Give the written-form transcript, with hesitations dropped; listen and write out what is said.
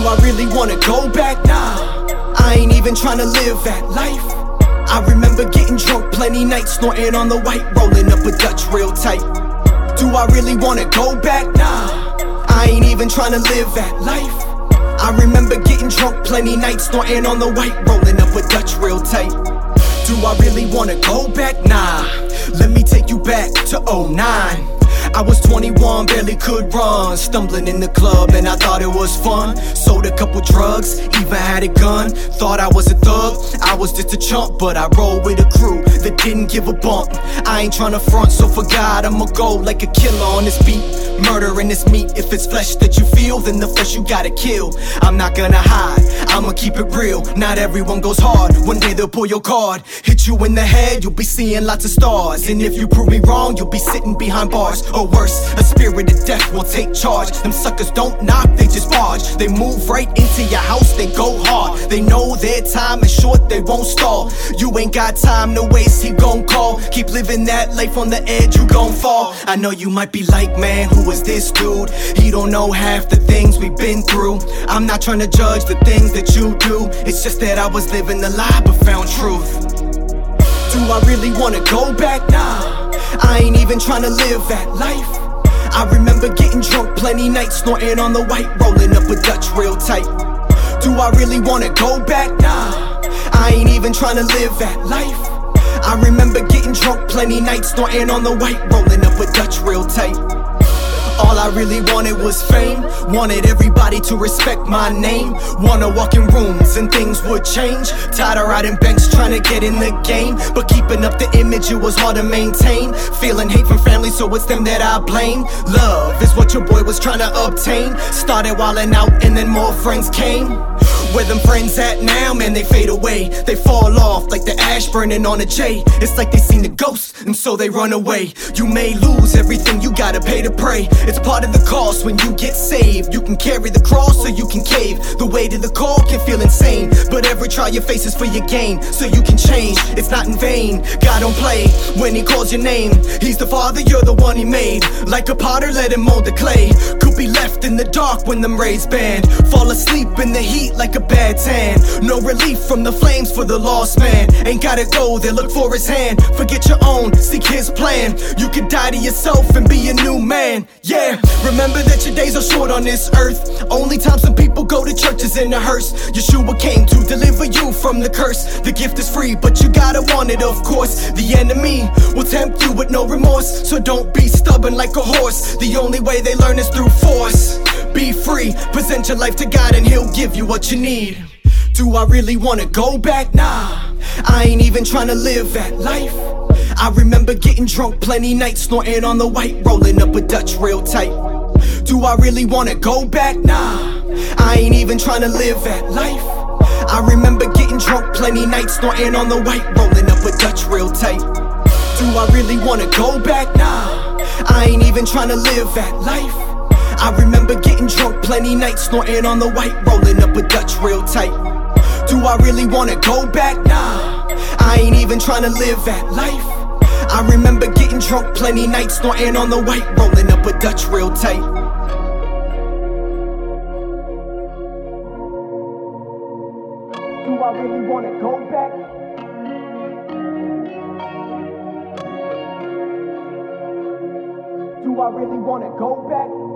do I really wanna go back? Nah, I ain't even tryna live that life. I remember getting drunk plenty nights, snorting on the white, rolling up a Dutch real tight. Do I really wanna go back? Nah, I ain't even tryna live that life. I remember getting drunk plenty nights, snorting on the white, rolling up a Dutch real tight. Do I really wanna go back? Nah, let me take you back to 09. I was 21, barely could run, stumbling in the club and I thought it was fun. Sold a couple drugs, even had a gun. Thought I was a thug, I was just a chump. But I rolled with a crew that didn't give a bump. I ain't tryna front, so for God I'ma go like a killer on this beat. Murder in this meat, if it's flesh that you feel, then the flesh you gotta kill. I'm not gonna hide, I'ma keep it real. Not everyone goes hard, one day they'll pull your card. Hit you in the head, you'll be seeing lots of stars. And if you prove me wrong, you'll be sitting behind bars. Or worse, a spirit of death will take charge. Them suckers don't knock, they just barge. They move right into your house, they go hard. They know their time is short, they won't stall. You ain't got time to waste, he gon' call. Keep living that life on the edge, you gon' fall. I know you might be like, man, who is this dude? He don't know half the things we've been through. I'm not trying to judge the things that you do. It's just that I was living a lie but found truth. Do I really wanna go back? Nah, I ain't even tryna live that life. I remember getting drunk plenty nights, snorting on the white, rolling up a Dutch real tight. Do I really wanna go back? Nah, I ain't even tryna live that life. I remember getting drunk plenty nights, snorting on the white, rolling up a Dutch real tight. All I really wanted was fame. Wanted everybody to respect my name. Wanna walk in rooms and things would change. Tired of riding bench trying to get in the game. But keeping up the image, it was hard to maintain. Feeling hate from family, so it's them that I blame. Love is what your boy was trying to obtain. Started wildin' out and then more friends came. Where them friends at now, man, they fade away. They fall off like the ash burning on a J. It's like they seen the ghost, and so they run away. You may lose everything, you gotta pay to pray. It's part of the cost when you get saved. You can carry the cross or you can cave. The weight of the call can feel insane, but every trial you face is for your gain. So you can change, it's not in vain. God don't play when he calls your name. He's the father, you're the one he made. Like a potter, let him mold the clay. Could be left in the dark when them rays band. Fall asleep in the heat like a bad tan. No relief from the flames for the lost man. Ain't gotta go there, look for his hand. Forget your own, seek his plan. You can die to yourself and be a new man. Yeah, remember that your days are short on this earth. Only time some people go to church is in a hearse. Yeshua came to deliver you from the curse. The gift is free, but you gotta want it, of course. The enemy will tempt you with no remorse. So don't be stubborn like a horse. The only way they learn is through force. Be free, present your life to God and he'll give you what you need. Do I really wanna go back? Nah, I ain't even tryna live that life. I remember getting drunk plenty nights, snorting on the white, rolling up a Dutch real tight. Do I really wanna go back? Nah, I ain't even tryna live that life. I remember getting drunk plenty nights, snorting on the white, rolling up a Dutch real tight. Do I really wanna go back? Nah, I ain't even tryna live that life. I remember getting drunk plenty nights, snorting on the white, rolling up a Dutch real tight. Do I really wanna go back? Nah, I ain't even tryna live that life. I remember getting drunk plenty nights, snorting on the white, rolling up a Dutch real tight. Do I really wanna go back?